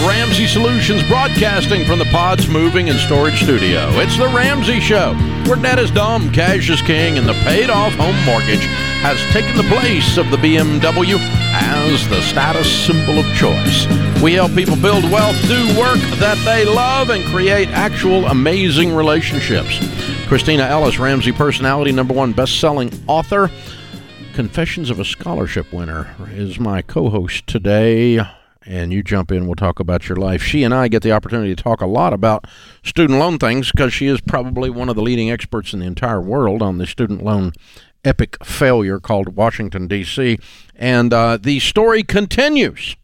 of Ramsey Solutions, broadcasting from the Pods Moving and Storage Studio. It's the Ramsey Show, where debt is dumb, cash is king, and the paid-off home mortgage has taken the place of the BMW as the status symbol of choice. We help people build wealth, do work that they love, and create actual amazing relationships. Kristina Ellis, Ramsey personality, #1 best-selling author, Confessions of a Scholarship winner, is my co-host today, and you jump in, we'll talk about your life. She and I get the opportunity to talk a lot about student loan things because she is probably one of the leading experts in the entire world on the student loan epic failure called Washington, D.C., and the story continues.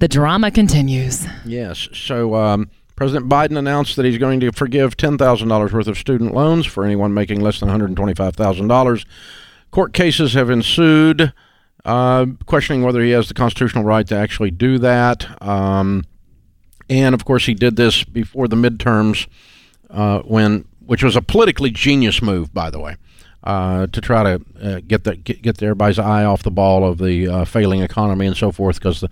The drama continues. Yes, so President Biden announced that he's going to forgive $10,000 worth of student loans for anyone making less than $125,000. Court cases have ensued, questioning whether he has the constitutional right to actually do that. And, of course, he did this before the midterms, which was a politically genius move, by the way, to try to get everybody's eye off the ball of the failing economy and so forth, because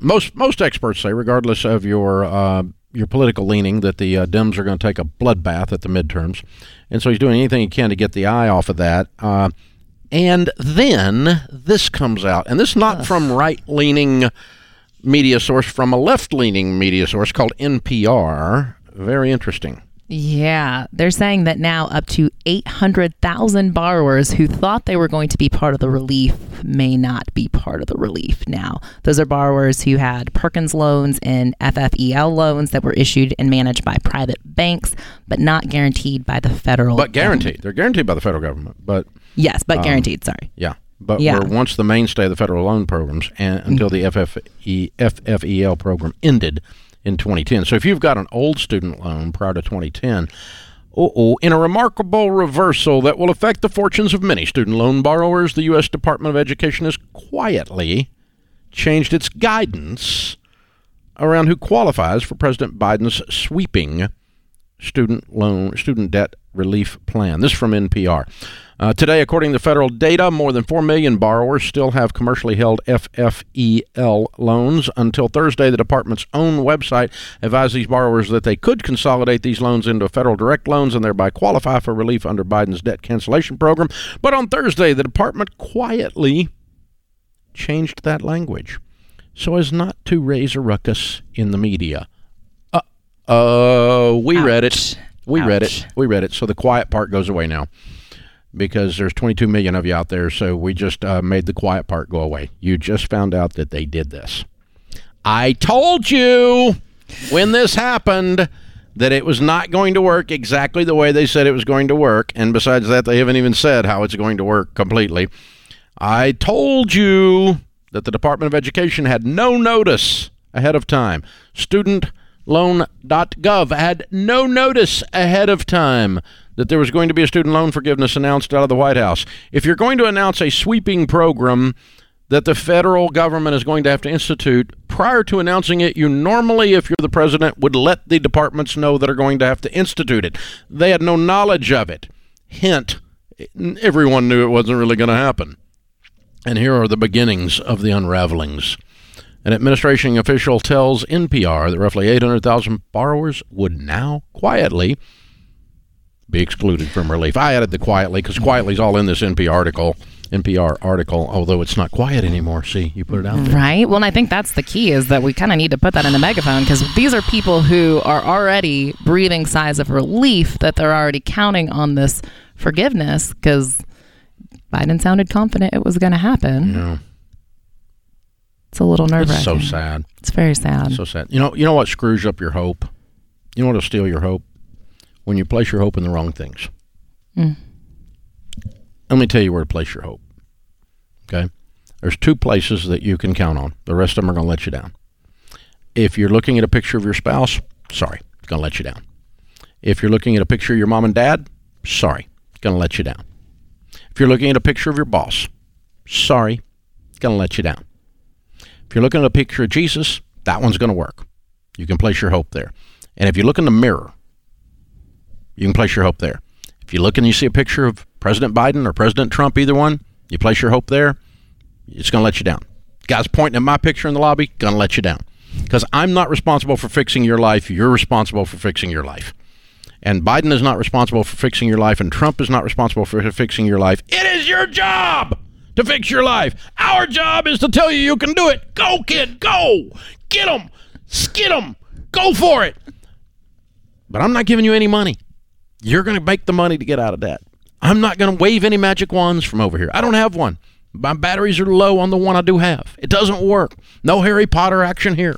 most experts say, regardless of your political leaning, that the Dems are going to take a bloodbath at the midterms. And so he's doing anything he can to get the eye off of that. And then this comes out. And this is not from right-leaning media source, from a left-leaning media source called NPR. Very interesting. Yeah, they're saying that now up to 800,000 borrowers who thought they were going to be part of the relief may not be part of the relief now. Those are borrowers who had Perkins loans and FFEL loans that were issued and managed by private banks, but not guaranteed by the federal government. But guaranteed. They're guaranteed by the federal government. Yes, but guaranteed, sorry. Yeah, but were once the mainstay of the federal loan programs and until the FFEL program ended in 2010. So if you've got an old student loan prior to 2010, in a remarkable reversal that will affect the fortunes of many student loan borrowers, the U.S. Department of Education has quietly changed its guidance around who qualifies for President Biden's sweeping student debt relief plan. This is from NPR. Today, according to federal data, more than 4 million borrowers still have commercially held FFEL loans. Until Thursday, the department's own website advised these borrowers that they could consolidate these loans into federal direct loans and thereby qualify for relief under Biden's debt cancellation program. But on Thursday, the department quietly changed that language so as not to raise a ruckus in the media. We read it. We read it. So the quiet part goes away now, because there's 22 million of you out there, so we just made the quiet part go away. You just found out that they did this. I told you when this happened that it was not going to work exactly the way they said it was going to work, and besides that, they haven't even said how it's going to work completely. I told you that the Department of Education had no notice ahead of time. Studentloan.gov had no notice ahead of time that there was going to be a student loan forgiveness announced out of the White House. If you're going to announce a sweeping program that the federal government is going to have to institute, prior to announcing it, you normally, if you're the president, would let the departments know that are going to have to institute it. They had no knowledge of it. Hint, everyone knew it wasn't really going to happen. And here are the beginnings of the unravelings. An administration official tells NPR that roughly 800,000 borrowers would now quietly be excluded from relief. I added the quietly because quietly is all in this NPR article, although it's not quiet anymore. See, you put it out there. Right. Well, and I think that's the key, is that we kind of need to put that in the megaphone, because these are people who are already breathing sighs of relief that they're already counting on this forgiveness, because Biden sounded confident it was going to happen. Yeah. It's a little nerve-wracking. It's so sad. It's very sad. It's so sad. You know what screws up your hope? You know what will steal your hope? When you place your hope in the wrong things. Mm. Let me tell you where to place your hope. Okay? There's two places that you can count on. The rest of them are going to let you down. If you're looking at a picture of your spouse, sorry, it's going to let you down. If you're looking at a picture of your mom and dad, sorry, it's going to let you down. If you're looking at a picture of your boss, sorry, it's going to let you down. If you're looking at a picture of Jesus, that one's going to work. You can place your hope there. And if you look in the mirror, you can place your hope there. If you look and you see a picture of President Biden or President Trump, either one, you place your hope there, it's going to let you down. Guy's pointing at my picture in the lobby, going to let you down. because I'm not responsible for fixing your life. You're responsible for fixing your life. And Biden is not responsible for fixing your life, and Trump is not responsible for fixing your life. It is your job to fix your life. Our job is to tell you you can do it. Go, kid, go. Get them. Skid them. Go for it. But I'm not giving you any money. You're going to make the money to get out of debt. I'm not going to wave any magic wands from over here. I don't have one. My batteries are low on the one I do have. It doesn't work. No Harry Potter action here.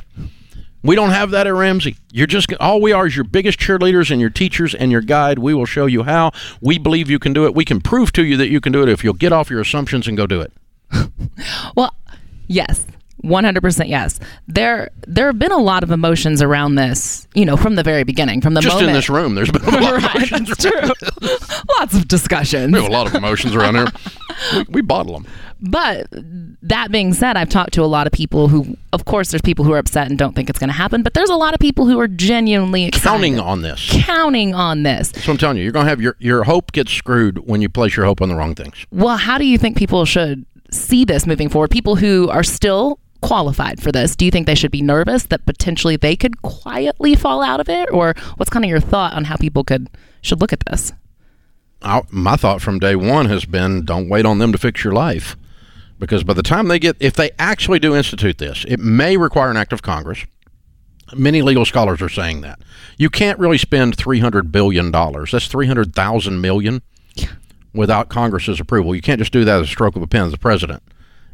We don't have that at Ramsey. You're just, all we are is your biggest cheerleaders and your teachers and your guide. We will show you how. We believe you can do it. We can prove to you that you can do it if you'll get off your assumptions and go do it. Well, yes. 100% yes. There have been a lot of emotions around this, you know, from the very beginning, from the just moment. Just in this room, there's been a lot of emotions. That's true. Lots of discussions. We have a lot of emotions around here. We bottle them. But that being said, I've talked to a lot of people who, of course, there's people who are upset and don't think it's going to happen, but there's a lot of people who are genuinely excited. Counting on this. That's what I'm telling you. You're going to have your hope gets screwed when you place your hope on the wrong things. Well, how do you think people should see this moving forward? People who are still qualified for this, do you think they should be nervous that potentially they could quietly fall out of it? Or what's kind of your thought on how people should look at this? My thought from day one has been, don't wait on them to fix your life. Because by the time if they actually do institute this, it may require an act of Congress. Many legal scholars are saying that. You can't really spend $300 billion. That's 300,000 million. Yeah. Without Congress's approval. You can't just do that as a stroke of a pen as the president.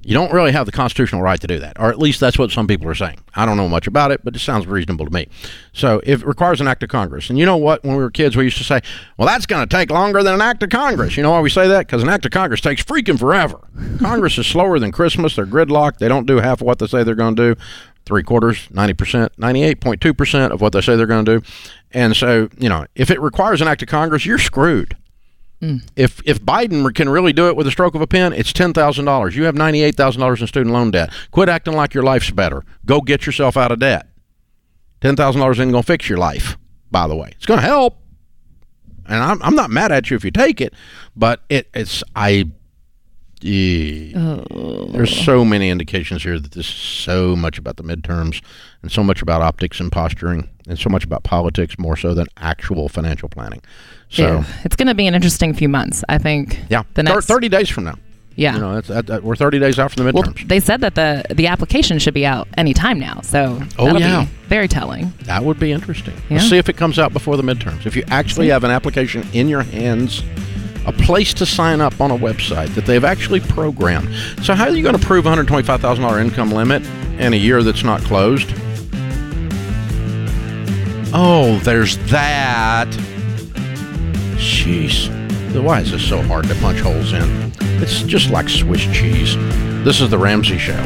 You don't really have the constitutional right to do that, or at least that's what some people are saying. I don't know much about it, but it sounds reasonable to me. So it requires an act of Congress. And you know what? When we were kids, we used to say, well, that's going to take longer than an act of Congress. You know why we say that? Because an act of Congress takes freaking forever. Congress is slower than Christmas. They're gridlocked. They don't do half of what they say they're going to do. 3/4, 90%, 98.2% of what they say they're going to do. And so, you know, if it requires an act of Congress, you're screwed. If Biden can really do it with a stroke of a pen, it's $10,000. You have $98,000 in student loan debt. Quit acting like your life's better. Go get yourself out of debt. $10,000 isn't going to fix your life, by the way. It's going to help. And I'm not mad at you if you take it, but there's so many indications here that this is so much about the midterms and so much about optics and posturing and so much about politics more so than actual financial planning. So yeah, it's going to be an interesting few months, I think. Yeah, the next 30 days from now. Yeah, you know, we're 30 days out from the midterms. Well, they said that the application should be out any time now, so that'll be very telling. That would be interesting. Yeah. Let's see if it comes out before the midterms. If you actually have an application in your hands, a place to sign up on a website that they've actually programmed. So how are you going to prove $125,000 income limit in a year that's not closed? Oh, there's that. Jeez. Why is this so hard to punch holes in? It's just like Swiss cheese. This is The Ramsey Show.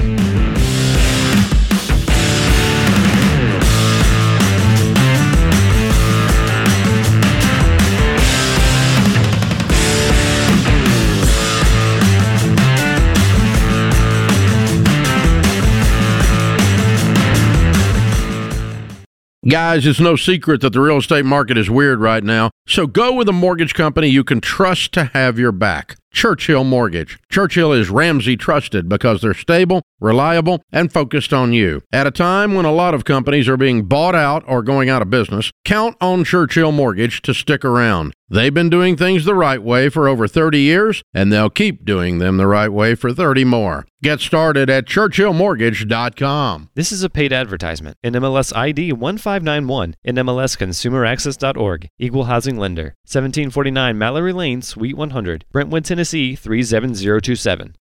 Guys, it's no secret that the real estate market is weird right now, so go with a mortgage company you can trust to have your back. Churchill Mortgage. Churchill is Ramsey trusted because they're stable, reliable, and focused on you. At a time when a lot of companies are being bought out or going out of business, count on Churchill Mortgage to stick around. They've been doing things the right way for over 30 years, and they'll keep doing them the right way for 30 more. Get started at ChurchillMortgage.com. This is a paid advertisement. NMLS ID 1591, NMLSConsumerAccess.org, Equal Housing Lender, 1749 Mallory Lane, Suite 100, Brentwood, Tennessee 37027.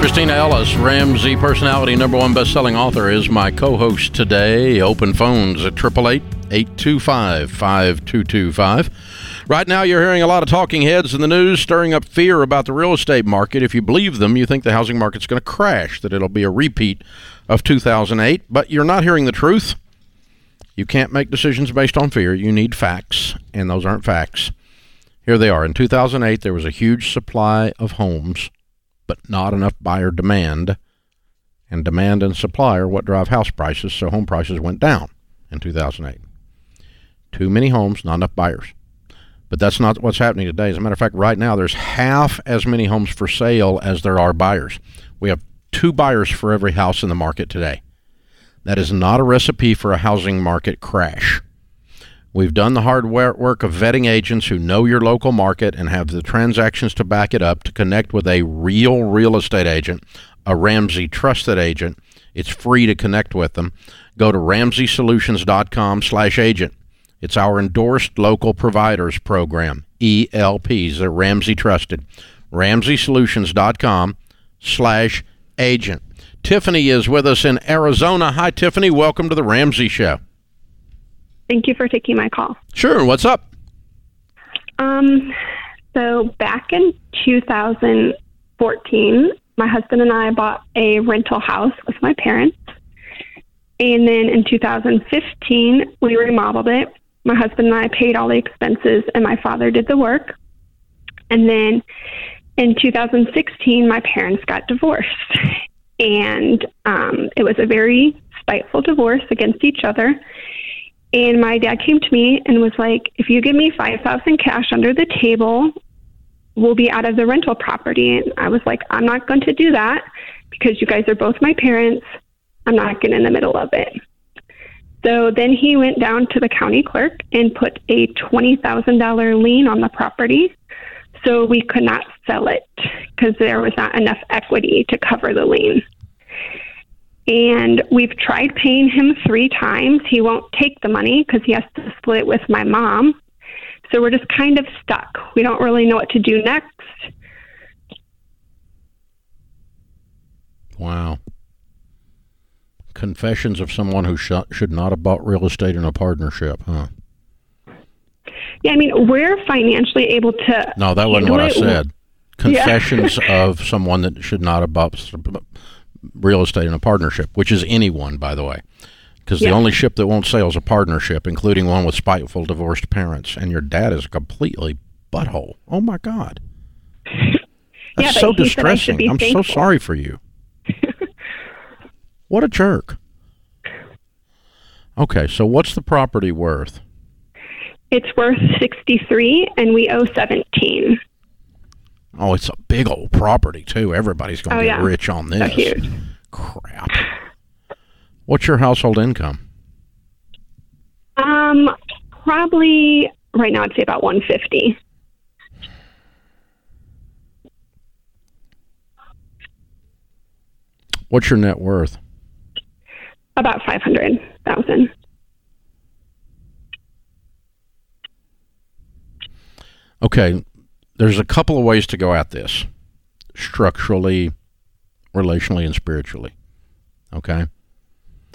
Kristina Ellis, Ramsey personality, #1 best-selling author, is my co-host today. Open phones at 888-825-5225. Right now, you're hearing a lot of talking heads in the news stirring up fear about the real estate market. If you believe them, you think the housing market's going to crash, that it'll be a repeat of 2008. But you're not hearing the truth. You can't make decisions based on fear. You need facts, and those aren't facts. Here they are. In 2008, there was a huge supply of homes, but not enough buyer demand, and demand and supply are what drive house prices, so home prices went down. in 2008. Too many homes, not enough buyers. But that's not what's happening today. As a matter of fact, right now, there's half as many homes for sale as there are buyers. We have 2 buyers for every house in the market today. That is not a recipe for a housing market crash. We've done the hard work of vetting agents who know your local market and have the transactions to back it up, to connect with a real real estate agent, a Ramsey trusted agent. It's free to connect with them. Go to RamseySolutions.com/agent. It's our endorsed local providers program, ELPs. They're Ramsey trusted. RamseySolutions.com/agent. Tiffany is with us in Arizona. Hi, Tiffany. Welcome to the Ramsey Show. Thank you for taking my call. Sure. What's up? So back in 2014, my husband and I bought a rental house with my parents. And then in 2015, we remodeled it. My husband and I paid all the expenses, and my father did the work. And then in 2016, my parents got divorced. And it was a very spiteful divorce against each other. And my dad came to me and was like, if you give me $5,000 cash under the table, we'll be out of the rental property. And I was like, I'm not going to do that because you guys are both my parents. I'm not getting in the middle of it. So then he went down to the county clerk and put a $20,000 lien on the property. So we could not sell it because there was not enough equity to cover the lien. And we've tried paying him 3 times. He won't take the money because he has to split it with my mom. So we're just kind of stuck. We don't really know what to do next. Wow. Confessions of someone who should not have bought real estate in a partnership, huh? Yeah, I mean, we're financially able to... No, that wasn't what I said. Confessions of someone that should not have bought real estate in a partnership, which is anyone, by the way, because the only ship that won't sail is a partnership, including one with spiteful, divorced parents, and your dad is completely butthole. Oh, my God. That's so distressing. I'm thankful. So sorry for you. What a jerk. Okay, so what's the property worth? It's worth $63,000, and we owe $17,000. Oh, it's a big old property, too. Everybody's going to get rich on this. So huge. Crap. What's your household income? Probably, right now, I'd say about $150,000. What's your net worth? About $500,000. Okay, there's a couple of ways to go at this, structurally, relationally, and spiritually, okay?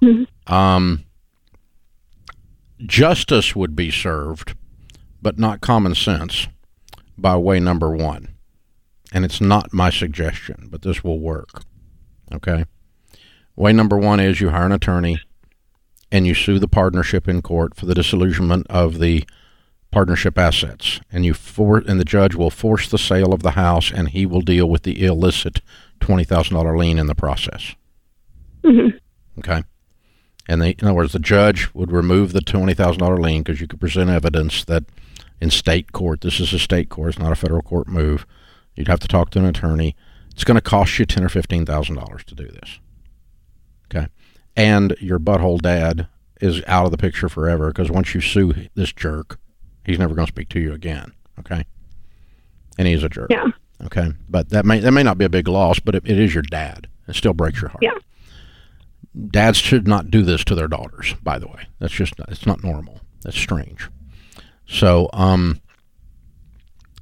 Mm-hmm. Justice would be served, but not common sense, by way number one. And it's not my suggestion, but this will work, okay? Way number one is you hire an attorney, and you sue the partnership in court for the disillusionment of the partnership assets, and the judge will force the sale of the house, and he will deal with the illicit $20,000 lien in the process. Mm-hmm. Okay, and in other words, the judge would remove the $20,000 lien because you could present evidence that in state court. This is a state court; it's not a federal court move. You'd have to talk to an attorney. It's going to cost you $10,000 or $15,000 to do this. Okay, and your butthole dad is out of the picture forever because once you sue this jerk, he's never going to speak to you again, okay? And he's a jerk. Yeah. Okay? But that may not be a big loss, but it is your dad. It still breaks your heart. Yeah. Dads should not do this to their daughters, by the way. That's just, it's not normal. That's strange. So,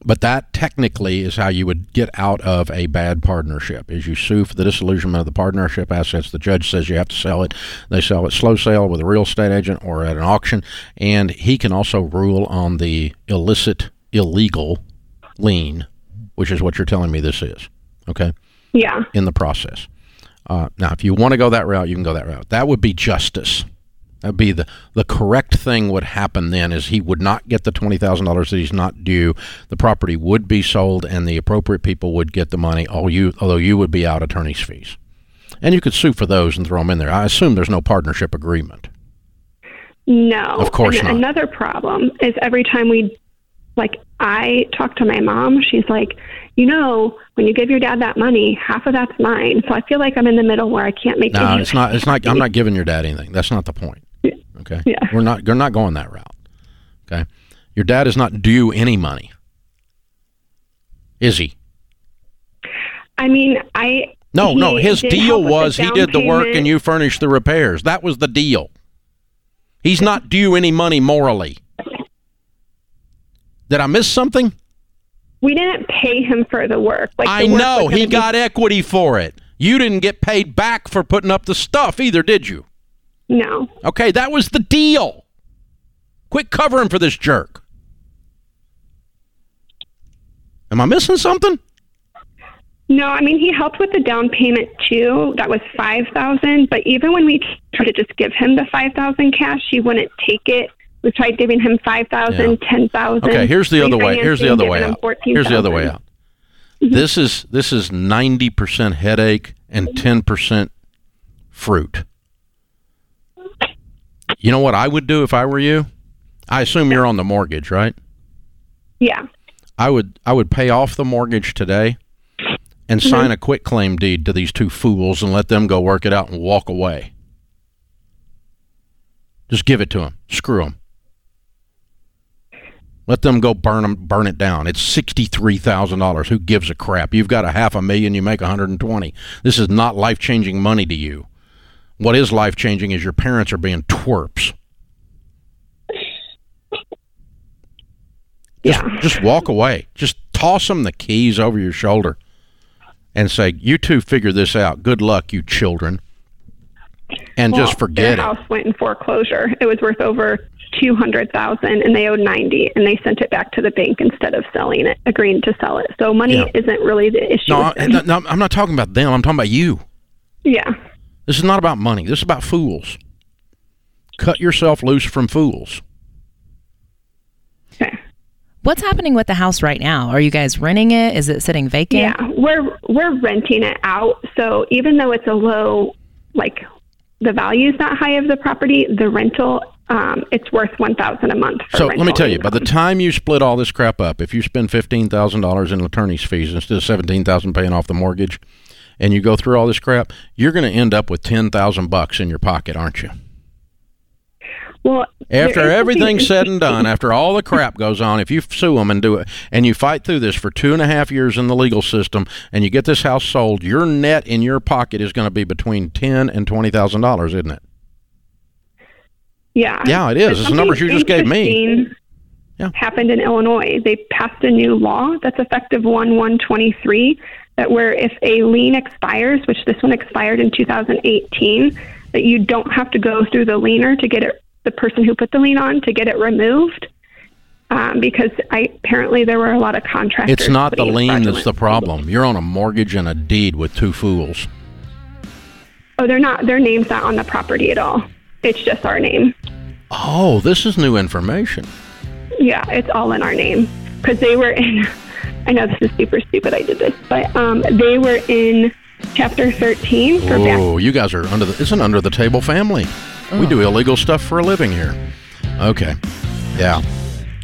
but that technically is how you would get out of a bad partnership, is you sue for the disillusionment of the partnership assets. The judge says you have to sell it. They sell it slow sale with a real estate agent or at an auction, and he can also rule on the illegal lien, which is what you're telling me this is, okay? Yeah. In the process. Now, if you want to go that route, you can go that route. That would be justice. That'd be the correct thing would happen then is he would not get the $20,000 that he's not due. The property would be sold and the appropriate people would get the money, although you would be out attorney's fees. And you could sue for those and throw them in there. I assume there's no partnership agreement. No. Of course not. Another problem is every time we, like, I talk to my mom, she's like, you know, when you give your dad that money, half of that's mine. So I feel like I'm in the middle where I can't make. No, it's not. It's not. I'm not giving your dad anything. That's not the point. Yeah. Okay. Yeah. We're not going that route. Okay. Your dad is not due any money. Is he? I mean, No, his deal was he did the work and you furnished the repairs. That was the deal. He's not due any money morally. Did I miss something? We didn't pay him for the work. Like, I know. He got equity for it. You didn't get paid back for putting up the stuff either, did you? No. Okay, that was the deal. Quit covering for this jerk. Am I missing something? No, I mean, he helped with the down payment too. That was $5,000. But even when we tried to just give him the $5,000 cash, he wouldn't take it. We tried giving him $5,000, $10,000. Okay, here's the other way. Here's the other way out. Here's the other way out. This is 90% headache and 10% fruit. You know what I would do if I were you? I assume you're on the mortgage, right? Yeah. I would pay off the mortgage today and sign a quitclaim deed to these two fools and let them go work it out and walk away. Just give it to them. Screw them. Let them go burn it down. It's $63,000. Who gives a crap? You've got $500,000. You make $120,000. This is not life-changing money to you. What is life-changing is your parents are being twerps. Just walk away. Just toss them the keys over your shoulder and say, you two figure this out. Good luck, you children. And just forget it. Their house went in foreclosure. It was worth over $200,000 and they owed $90,000 and they sent it back to the bank instead of selling it, agreeing to sell it. So money isn't really the issue. No, I'm not talking about them. I'm talking about you. Yeah. This is not about money. This is about fools. Cut yourself loose from fools. Okay. What's happening with the house right now? Are you guys renting it? Is it sitting vacant? Yeah, we're renting it out. So even though it's a low, like the value's not high of the property, the rental, it's worth $1,000 a month. So let me tell you, by the time you split all this crap up, if you spend $15,000 in attorney's fees instead of $17,000 paying off the mortgage, and you go through all this crap, you're going to end up with $10,000 in your pocket, aren't you? Well, after everything's said and done, after all the crap goes on, if you sue them and do it, and you fight through this for 2.5 years in the legal system, and you get this house sold, your net in your pocket is going to be between $10,000 and $20,000, isn't it? Yeah. Yeah, it is. It's the numbers you just gave me. Yeah. Happened in Illinois. They passed a new law that's effective 1/1/23 that where if a lien expires, which this one expired in 2018, that you don't have to go through the lienor to get it, the person who put the lien on, to get it removed, because apparently there were a lot of contractors. It's not the lien that's the problem. You're on a mortgage and a deed with two fools. Oh, they're not. Their name's not on the property at all. It's just our name. Oh, this is new information. Yeah, it's all in our name because they were in. I know this is super stupid. I did this, but they were in Chapter 13 for. Oh, you guys are under the. It's an under the table family. We do illegal stuff for a living here. Okay. Yeah.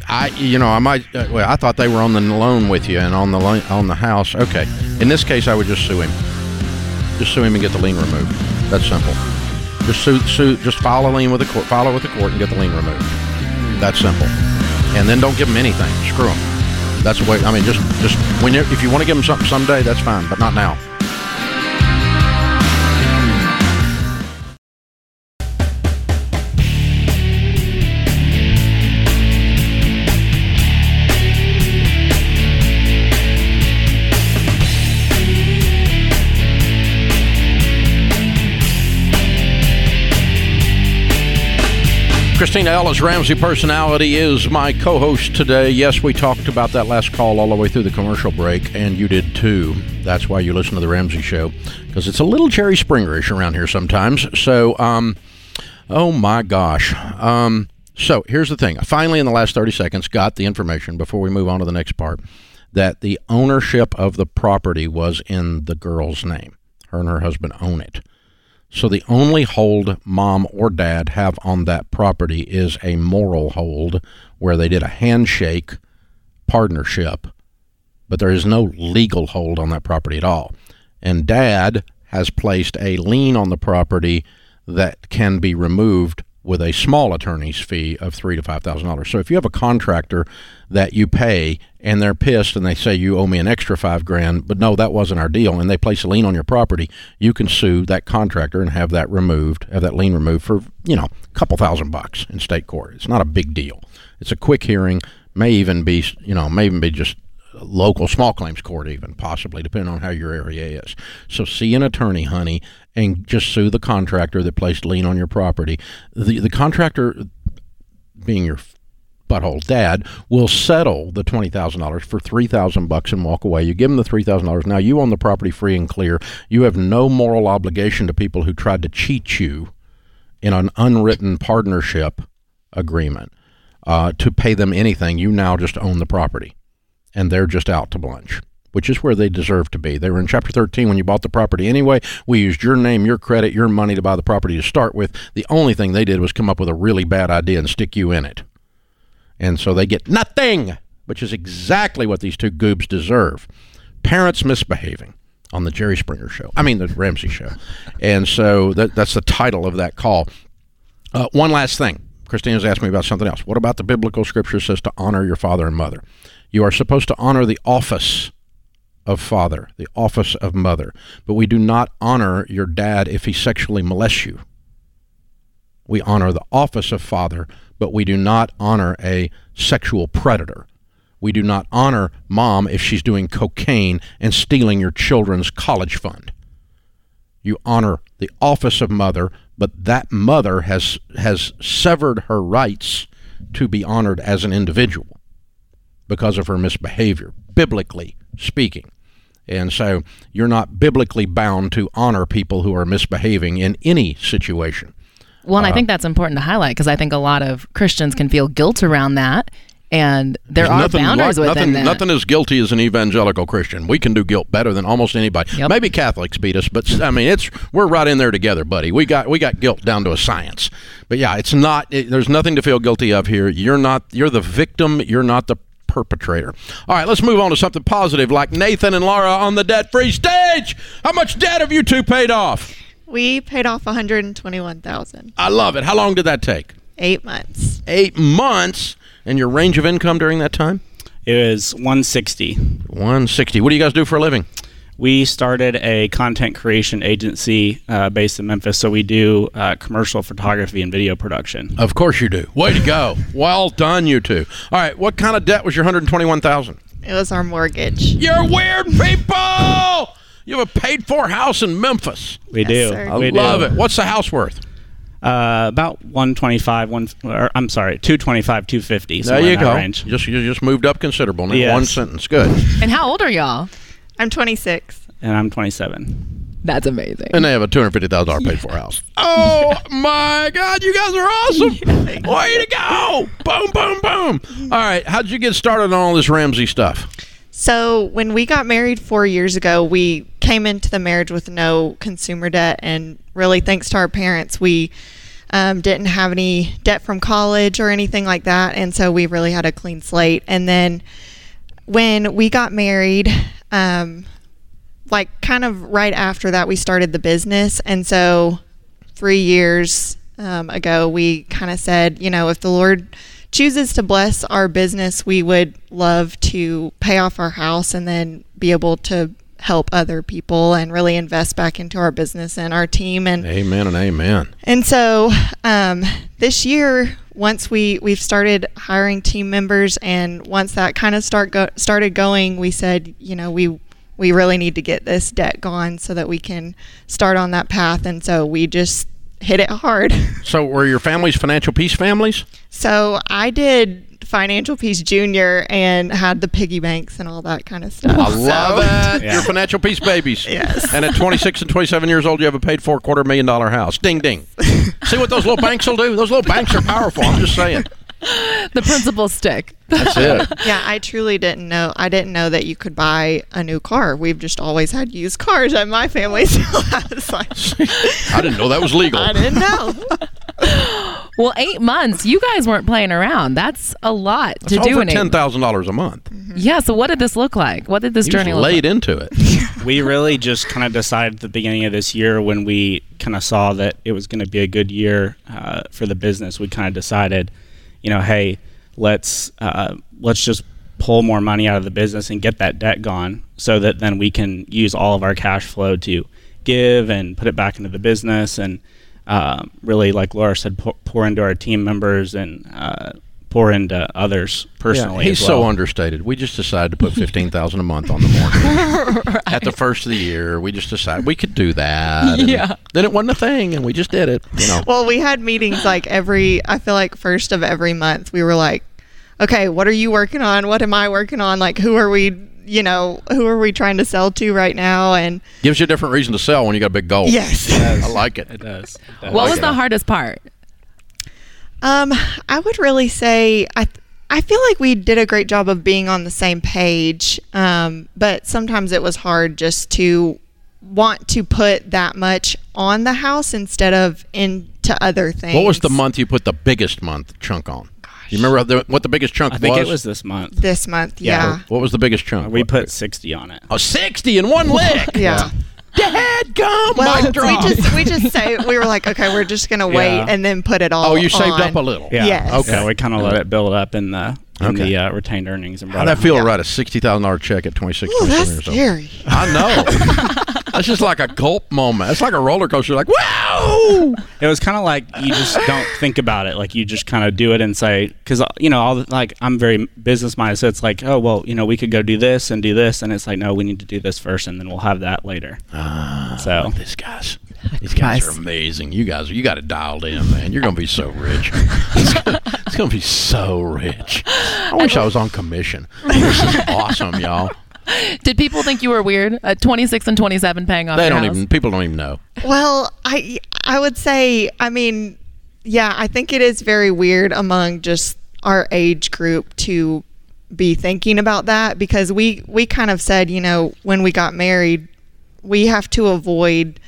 I thought they were on the loan with you and on the house. Okay. In this case, I would just sue him. Just sue him and get the lien removed. That's simple. Just sue, file a lien with the court, and get the lien removed. That's simple. And then don't give him anything. Screw him. That's the way. I mean, just when if you want to give him something someday, that's fine, but not now. Kristina Ellis, Ramsey Personality, is my co-host today. Yes, we talked about that last call all the way through the commercial break, and you did too. That's why you listen to The Ramsey Show, because it's a little Jerry Springerish around here sometimes. So, oh my gosh. So here's the thing. I finally, in the last 30 seconds, got the information before we move on to the next part, that the ownership of the property was in the girl's name. Her and her husband own it. So the only hold mom or dad have on that property is a moral hold where they did a handshake partnership, but there is no legal hold on that property at all. And dad has placed a lien on the property that can be removed with a small attorney's fee of $3,000 to $5,000. So if you have a contractor that you pay and they're pissed and they say you owe me an extra $5,000, but no, that wasn't our deal, and they place a lien on your property, you can sue that contractor and have that removed, have that lien removed for, you know, a couple $1,000 in state court. It's not a big deal. It's a quick hearing, may even be, you know, may even be just local small claims court even, possibly, depending on how your area is. So see an attorney, honey, and just sue the contractor that placed lien on your property. The contractor, being your butthole dad, will settle the $20,000 for $3,000 and walk away. You give them the $3,000. Now you own the property free and clear. You have no moral obligation to people who tried to cheat you in an unwritten partnership agreement to pay them anything. You now just own the property, and they're just out to lunch, which is where they deserve to be. They were in Chapter 13 when you bought the property anyway. We used your name, your credit, your money to buy the property to start with. The only thing they did was come up with a really bad idea and stick you in it. And so they get nothing, which is exactly what these two goobs deserve. Parents misbehaving on the Jerry Springer show. I mean, the Ramsey show. And so that's the title of that call. One last thing. Kristina's asked me about something else. What about the biblical scripture says to honor your father and mother? You are supposed to honor the office of father, the office of mother, but we do not honor your dad if he sexually molests you. We honor the office of father, but we do not honor a sexual predator. We do not honor mom if she's doing cocaine and stealing your children's college fund. You honor the office of mother, but that mother has severed her rights to be honored as an individual because of her misbehavior, biblically speaking. And so you're not biblically bound to honor people who are misbehaving in any situation. Well, and I think that's important to highlight because I think a lot of Christians can feel guilt around that, and there are boundaries within that. Nothing as guilty as an evangelical Christian. We can do guilt better than almost anybody. Yep. Maybe Catholics beat us, but I mean, we're right in there together, buddy. We got guilt down to a science. But yeah, there's nothing to feel guilty of here. You're the victim. You're not the perpetrator. All right, let's move on to something positive like Nathan and Laura on the debt-free stage. How much debt have you two paid off? We paid off $121,000. I love it. How long did that take? 8 months. 8 months. And your range of income during that time? It was $160,000. $160,000. What do you guys do for a living? We started a content creation agency based in Memphis, so we do commercial photography and video production. Of course you do. Way to go. Well done, you two. All right, what kind of debt was your $121,000? It was our mortgage. You're weird people! You have a paid-for house in Memphis. We do. Yes, we love it. What's the house worth? About $225,000, $250,000. There you go. Range. You just moved up considerable. Now, yes. One sentence. Good. And how old are y'all? I'm 26. And I'm 27. That's amazing. And they have a $250,000 paid-for house. Oh, my God. You guys are awesome. Way to go. Boom, boom, boom. All right. How'd you get started on all this Ramsey stuff? So when we got married 4 years ago, we came into the marriage with no consumer debt, and really thanks to our parents, we didn't have any debt from college or anything like that, and so we really had a clean slate. And then when we got married, like kind of right after that, we started the business, and so 3 years ago, we kind of said, you know, if the Lord chooses to bless our business, we would love to pay off our house and then be able to help other people and really invest back into our business and our team. And amen and amen. And so this year, once we've started hiring team members, and once that kind of started going, we said, you know, we really need to get this debt gone so that we can start on that path. And so we just hit it hard. So were your families financial peace families? So I did Financial Peace Junior and had the piggy banks and all that kind of stuff. I love it. Yeah. You're financial peace babies. Yes. And at 26 and 27 years old, you have a paid for $250,000 house. Ding, ding. See what those little banks will do? Those little banks are powerful. I'm just saying. The principles stick. That's it. Yeah, I truly didn't know. I didn't know that you could buy a new car. We've just always had used cars at my family. So I was like, I didn't know that was legal. I didn't know. Well, 8 months, you guys weren't playing around. That's a lot to do in $10,000 a month. Mm-hmm. Yeah, so what did this look like? What did this journey look like? Laid into it. We really just kind of decided at the beginning of this year when we kind of saw that it was going to be a good year for the business. We kind of decided, you know, hey, let's just pull more money out of the business and get that debt gone so that then we can use all of our cash flow to give and put it back into the business and really, like Laura said, pour into our team members and pour into others personally. Yeah, he's so understated. We just decided to put $15,000 a month on the mortgage. Right. At the first of the year, we just decided we could do that. Yeah. Then it wasn't a thing, and we just did it. You know. Well, we had meetings like I feel like first of every month, we were like, okay, what are you working on? What am I working on? Like, who are we trying to sell to right now? And gives you a different reason to sell when you got a big goal. Yes. I like it. It does. What was the hardest part? I would really say I feel like we did a great job of being on the same page, but sometimes it was hard just to want to put that much on the house instead of into other things. What was the month you put the biggest chunk on? You remember what the biggest chunk was? I think it was this month. This month, yeah. What was the biggest chunk? We put 60 on it. Oh, 60 in one lick? Yeah. Dadgum! Well, we just say we were like, okay, we're just gonna wait and then put it all on. Oh, you saved up a little. Yeah. Yes. Okay. Yeah, we kind of let it build up in the retained earnings. And how'd that feel to write a $60,000 check at 26% that's or something? Scary. I know. That's just like a gulp moment. It's like a roller coaster. Like, wow! It was kind of like you just don't think about it. Like you just kind of do it and say, because I'm very business minded. So it's like, oh well, we could go do this, and it's like, no, we need to do this first, and then we'll have that later. So these guys are amazing. You got it dialed in, man. You're gonna be so rich. It's gonna be so rich. I wish I was on commission. This is awesome, y'all. Did people think you were weird at 26 and 27 paying off? People don't even know. Well, I would say, I think it is very weird among just our age group to be thinking about that because we kind of said, when we got married, we have to avoid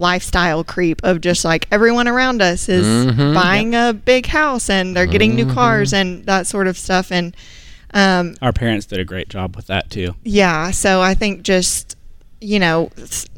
lifestyle creep of just like everyone around us is buying a big house and they're getting new cars and that sort of stuff. And our parents did a great job with that too. Yeah. So I think just,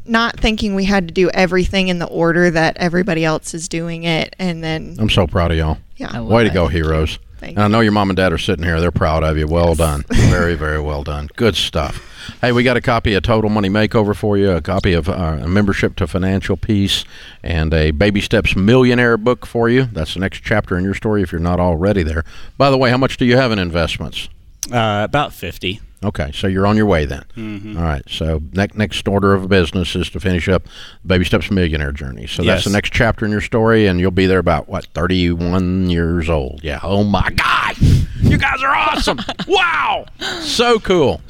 not thinking we had to do everything in the order that everybody else is doing it. And then I'm so proud of y'all. Yeah. Way to go, heroes. Thank you. I know your mom and dad are sitting here. They're proud of you. Well done. Very, very well done. Good stuff. Hey, we got a copy of Total Money Makeover for you, a copy of a membership to Financial Peace, and a Baby Steps Millionaire book for you. That's the next chapter in your story if you're not already there. By the way, how much do you have in investments? About 50. Okay, so you're on your way then. Mm-hmm. All right, so next order of business is to finish up Baby Steps Millionaire Journey. So that's the next chapter in your story, and you'll be there about, 31 years old. Yeah, oh my God, you guys are awesome. Wow, so cool.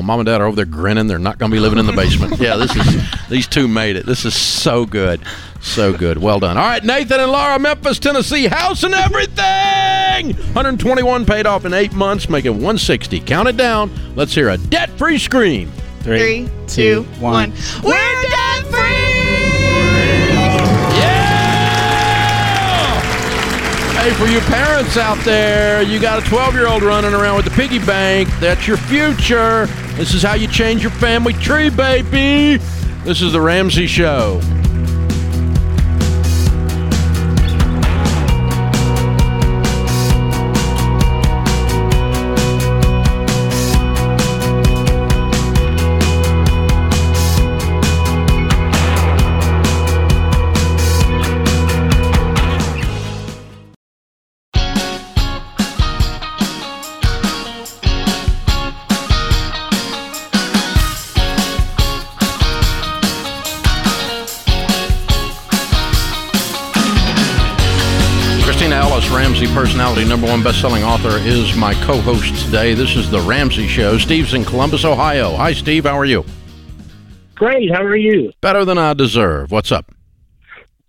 Mom and Dad are over there grinning. They're not going to be living in the basement. Yeah, these two made it. This is so good. Well done. All right, Nathan and Laura, Memphis, Tennessee, house and everything. 121 paid off in 8 months, making 160. Count it down. Let's hear a debt-free scream. 3, 2, 1. We're debt-free! Yeah! Hey, for you parents out there, you got a 12-year-old running around with the piggy bank. That's your future. This is how you change your family tree, baby. This is The Ramsey Show. Personality, number one best-selling author, is my co-host today. This is The Ramsey Show. Steve's in Columbus, Ohio. Hi, Steve. How are you? Great. How are you? Better than I deserve. What's up?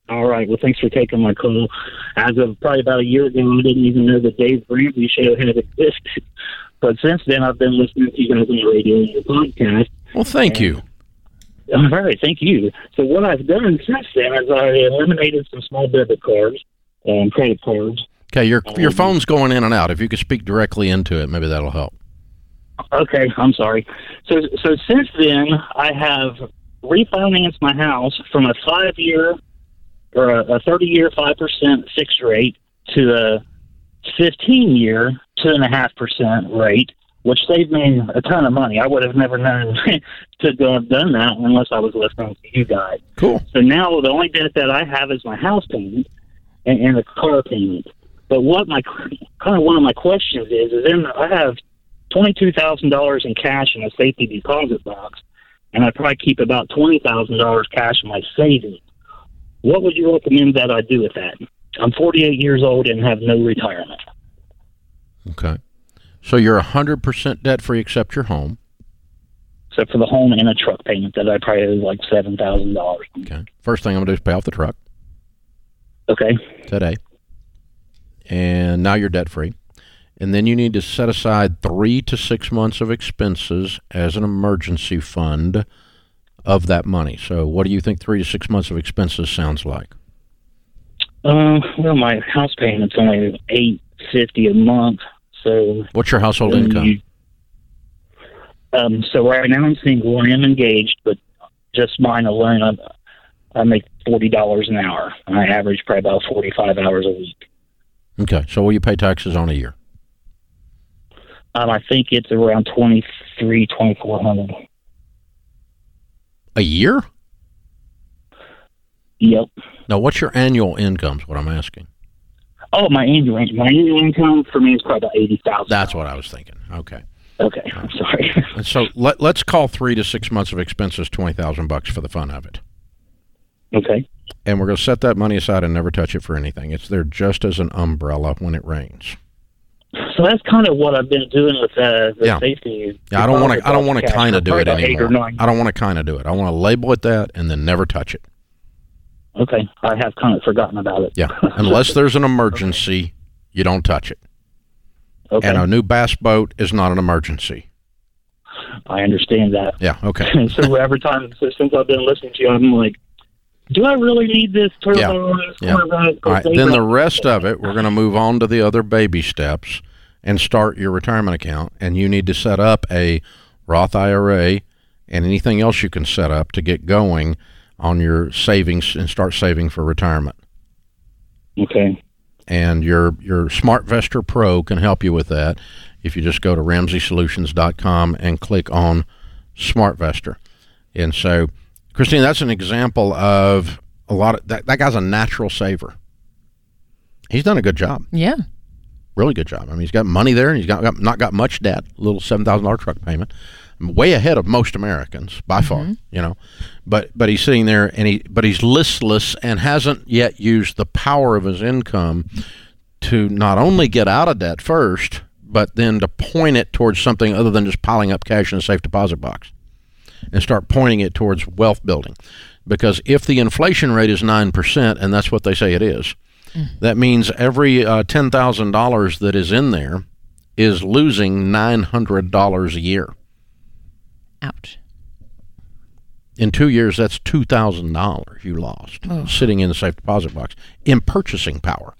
All right. Well, thanks for taking my call. As of probably about a year ago, I didn't even know the Dave Ramsey Show had existed. But since then, I've been listening to you guys on the radio and your podcast. Well, thank you. All right. Thank you. So what I've done since then is I eliminated some small debit cards and credit cards. Okay. Your phone's going in and out. If you could speak directly into it, maybe that'll help. Okay. I'm sorry. So since then, I have refinanced my house from a 5-year or a 30-year 5% fixed rate to a 15-year 2.5% rate, which saved me a ton of money. I would have never known to have done that unless I was listening to you guys. Cool. So now the only debt that I have is my house payment and the car payment. But what my kind of one of my questions is then I have $22,000 in cash in a safety deposit box, and I probably keep about $20,000 cash in my savings. What would you recommend that I do with that? I'm 48 years old and have no retirement. Okay. So you're 100% debt-free except your home. Except for the home and a truck payment that I probably owe like $7,000. Okay. First thing I'm going to do is pay off the truck. Okay. Today. And now you're debt-free. And then you need to set aside 3 to 6 months of expenses as an emergency fund of that money. So what do you think 3 to 6 months of expenses sounds like? Well, my house payment's only $850 a month. So what's your household income? So right now I'm single and I'm engaged, but just mine alone, I make $40 an hour. I average probably about 45 hours a week. Okay. So what do you pay taxes on a year? I think it's around $2,400. A year? Yep. Now, what's your annual income is what I'm asking. Oh, my annual income for me is probably about $80,000. That's what I was thinking. Okay. Okay. I'm sorry. So let's call 3 to 6 months of expenses $20,000 for the fun of it. Okay. And we're going to set that money aside and never touch it for anything. It's there just as an umbrella when it rains. So that's kind of what I've been doing with the safety. Yeah, I don't want to kind of do it anymore. I don't want to kind of do it. I want to label it that and then never touch it. Okay, I have kind of forgotten about it. Yeah, unless there's an emergency, okay. You don't touch it. Okay. And a new bass boat is not an emergency. I understand that. Yeah, okay. So every time since I've been listening to you, I'm like, do I really need this turbo? Yeah. All right. Then the rest of it, we're going to move on to the other baby steps and start your retirement account. And you need to set up a Roth IRA and anything else you can set up to get going on your savings and start saving for retirement. Okay. And your SmartVestor Pro can help you with that if you just go to RamseySolutions.com and click on SmartVestor. And so, Kristina, that's an example of a lot of that guy's a natural saver. He's done a good job. Yeah. Really good job. I mean, he's got money there and he's got not got much debt, a little $7,000 truck payment. I'm way ahead of most Americans by far, you know. But he's sitting there and he's listless and hasn't yet used the power of his income to not only get out of debt first, but then to point it towards something other than just piling up cash in a safe deposit box. And start pointing it towards wealth building. Because if the inflation rate is 9%, and that's what they say it is, that means every $10,000 that is in there is losing $900 a year. Ouch. In 2 years, that's $2,000 you lost sitting in the safe deposit box in purchasing power,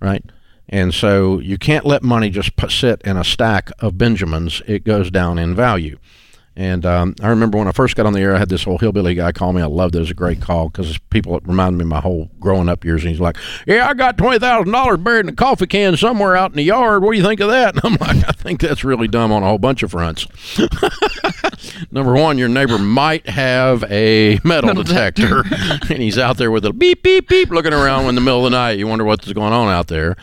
right? And so you can't let money just sit in a stack of Benjamins. It goes down in value. And I remember when I first got on the air, I had this whole hillbilly guy call me. I loved it. It was a great call because people reminded me of my whole growing up years. And he's like, yeah, I got $20,000 buried in a coffee can somewhere out in the yard. What do you think of that? And I'm like, I think that's really dumb on a whole bunch of fronts. Number one, your neighbor might have a metal detector. And he's out there with a beep, beep, beep, looking around in the middle of the night. You wonder what's going on out there.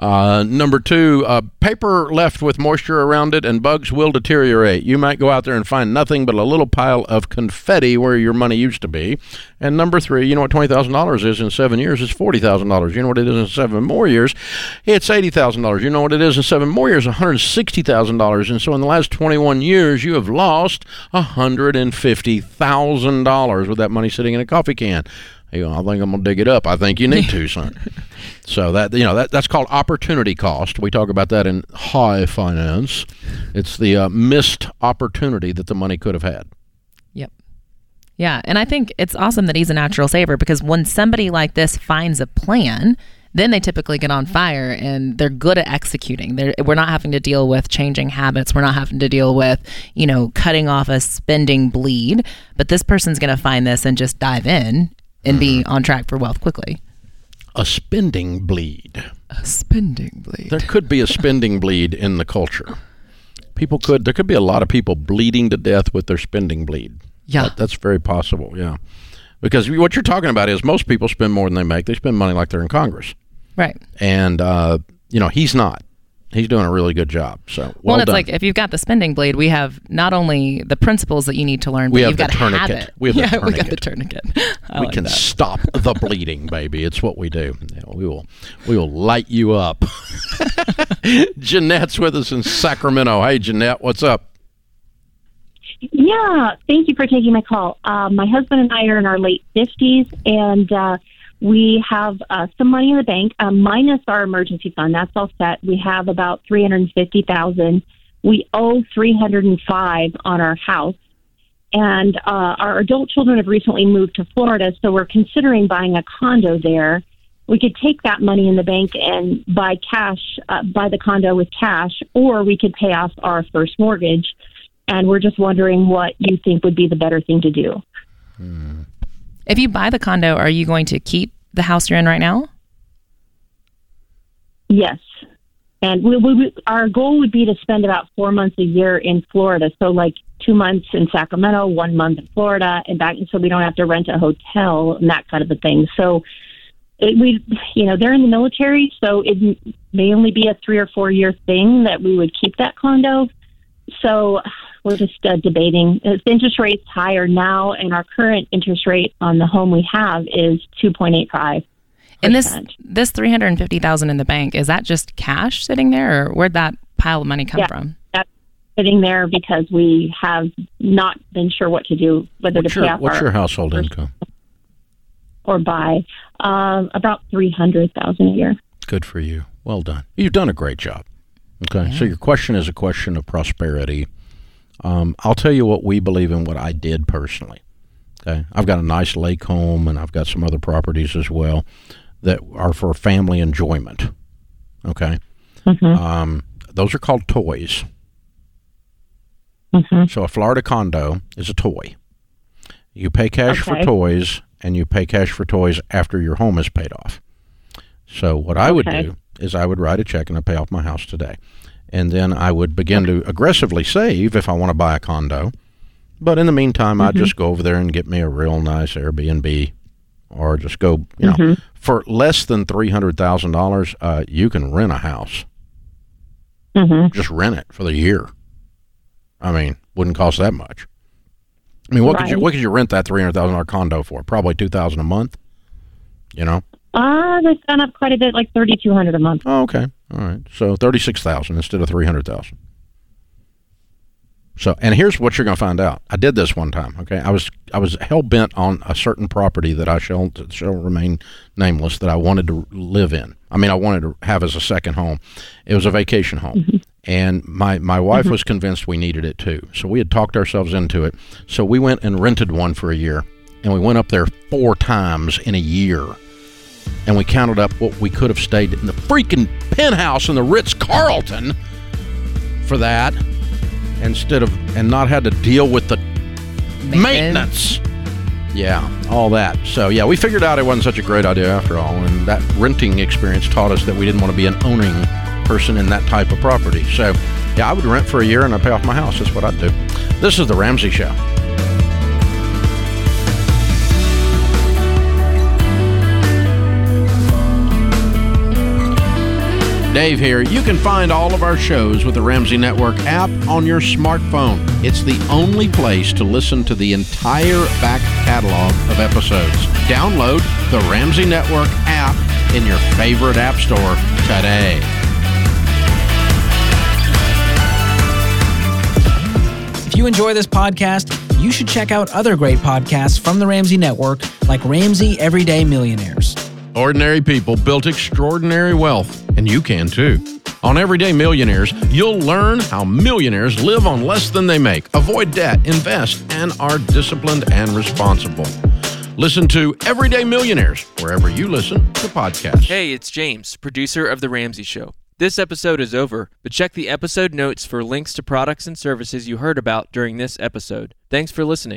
Number two, paper left with moisture around it and bugs will deteriorate. You might go out there and find nothing but a little pile of confetti where your money used to be. And number three, you know what $20,000 is in 7 years? It's $40,000. You know what it is in 7 more years? It's $80,000. You know what it is in 7 more years? $160,000. And so in the last 21 years, you have lost $150,000 with that money sitting in a coffee can. You know, I think I'm going to dig it up. I think you need to, son. So that, you know, that's called opportunity cost. We talk about that in high finance. It's the missed opportunity that the money could have had. Yep. Yeah. And I think it's awesome that he's a natural saver, because when somebody like this finds a plan, then they typically get on fire and they're good at executing. We're not having to deal with changing habits. We're not having to deal with, you know, cutting off a spending bleed. But this person's going to find this and just dive in and be on track for wealth quickly. A spending bleed. A spending bleed. There could be a spending bleed in the culture. There could be a lot of people bleeding to death with their spending bleed. Yeah. That's very possible, yeah. Because what you're talking about is most people spend more than they make. They spend money like they're in Congress. Right. And, you know, he's not. He's doing a really good job. So, well, it's done. Like if you've got the spending bleed, we have not only the principles that you need to learn, but you've got a habit. We got the tourniquet. We can stop the bleeding, baby. It's what we do. Yeah, we will light you up. Jeanette's with us in Sacramento. Hey, Jeanette, what's up? Yeah, thank you for taking my call. My husband and I are in our late 50s, and we have some money in the bank, minus our emergency fund. That's all set. We have about $350,000. We owe $305,000 on our house, and our adult children have recently moved to Florida, so we're considering buying a condo there. We could take that money in the bank and buy the condo with cash, or we could pay off our first mortgage. And we're just wondering what you think would be the better thing to do. If you buy the condo, are you going to keep the house you're in right now? Yes. And our goal would be to spend about 4 months a year in Florida. So like 2 months in Sacramento, 1 month in Florida, and back, so we don't have to rent a hotel and that kind of a thing. So they're in the military, so it may only be a 3 or 4 year thing that we would keep that condo. So we're just debating. The interest rate's higher now, and our current interest rate on the home we have is 2.85%. And this $350,000 in the bank, is that just cash sitting there, or where'd that pile of money come from? That's sitting there because we have not been sure what to do, pay off. What's your household income? Or buy about $300,000 a year. Good for you. Well done. You've done a great job. Okay, yeah. So your question is a question of prosperity. I'll tell you what we believe in, what I did personally. Okay, I've got a nice lake home, and I've got some other properties as well that are for family enjoyment. Okay, those are called toys. So a Florida condo is a toy. You pay cash for toys, and you pay cash for toys after your home is paid off. So what I would do is I would write a check and I'd pay off my house today. And then I would begin to aggressively save if I want to buy a condo. But in the meantime, I'd just go over there and get me a real nice Airbnb, or just go, you know, for less than $300,000, you can rent a house. Just rent it for the year. I mean, wouldn't cost that much. I mean, what could you rent that $300,000 condo for? Probably $2,000 a month, you know? They've gone up quite a bit, like $3,200 a month. Oh, okay. All right. So $36,000 instead of $300,000. So, and here's what you're going to find out. I did this one time. Okay, I was hell bent on a certain property that I shall remain nameless, that I wanted to live in. I mean, I wanted to have as a second home. It was a vacation home, and my wife was convinced we needed it too. So we had talked ourselves into it. So we went and rented one for a year, and we went up there 4 times in a year. And we counted up what we could have stayed in the freaking penthouse in the Ritz-Carlton for that, and not had to deal with the maintenance. Yeah, all that. So yeah, we figured out it wasn't such a great idea after all, and that renting experience taught us that we didn't want to be an owning person in that type of property. So yeah, I would rent for a year and I'd pay off my house. That's what I'd do. This is The Ramsey Show. Dave here. You can find all of our shows with the Ramsey Network app on your smartphone. It's the only place to listen to the entire back catalog of episodes. Download the Ramsey Network app in your favorite app store today. If you enjoy this podcast, you should check out other great podcasts from the Ramsey Network, like Ramsey Everyday Millionaires. Ordinary people built extraordinary wealth, and you can too. On Everyday Millionaires, you'll learn how millionaires live on less than they make, avoid debt, invest, and are disciplined and responsible. Listen to Everyday Millionaires wherever you listen to podcasts. Hey, it's James, producer of The Ramsey Show. This episode is over, but check the episode notes for links to products and services you heard about during this episode. Thanks for listening.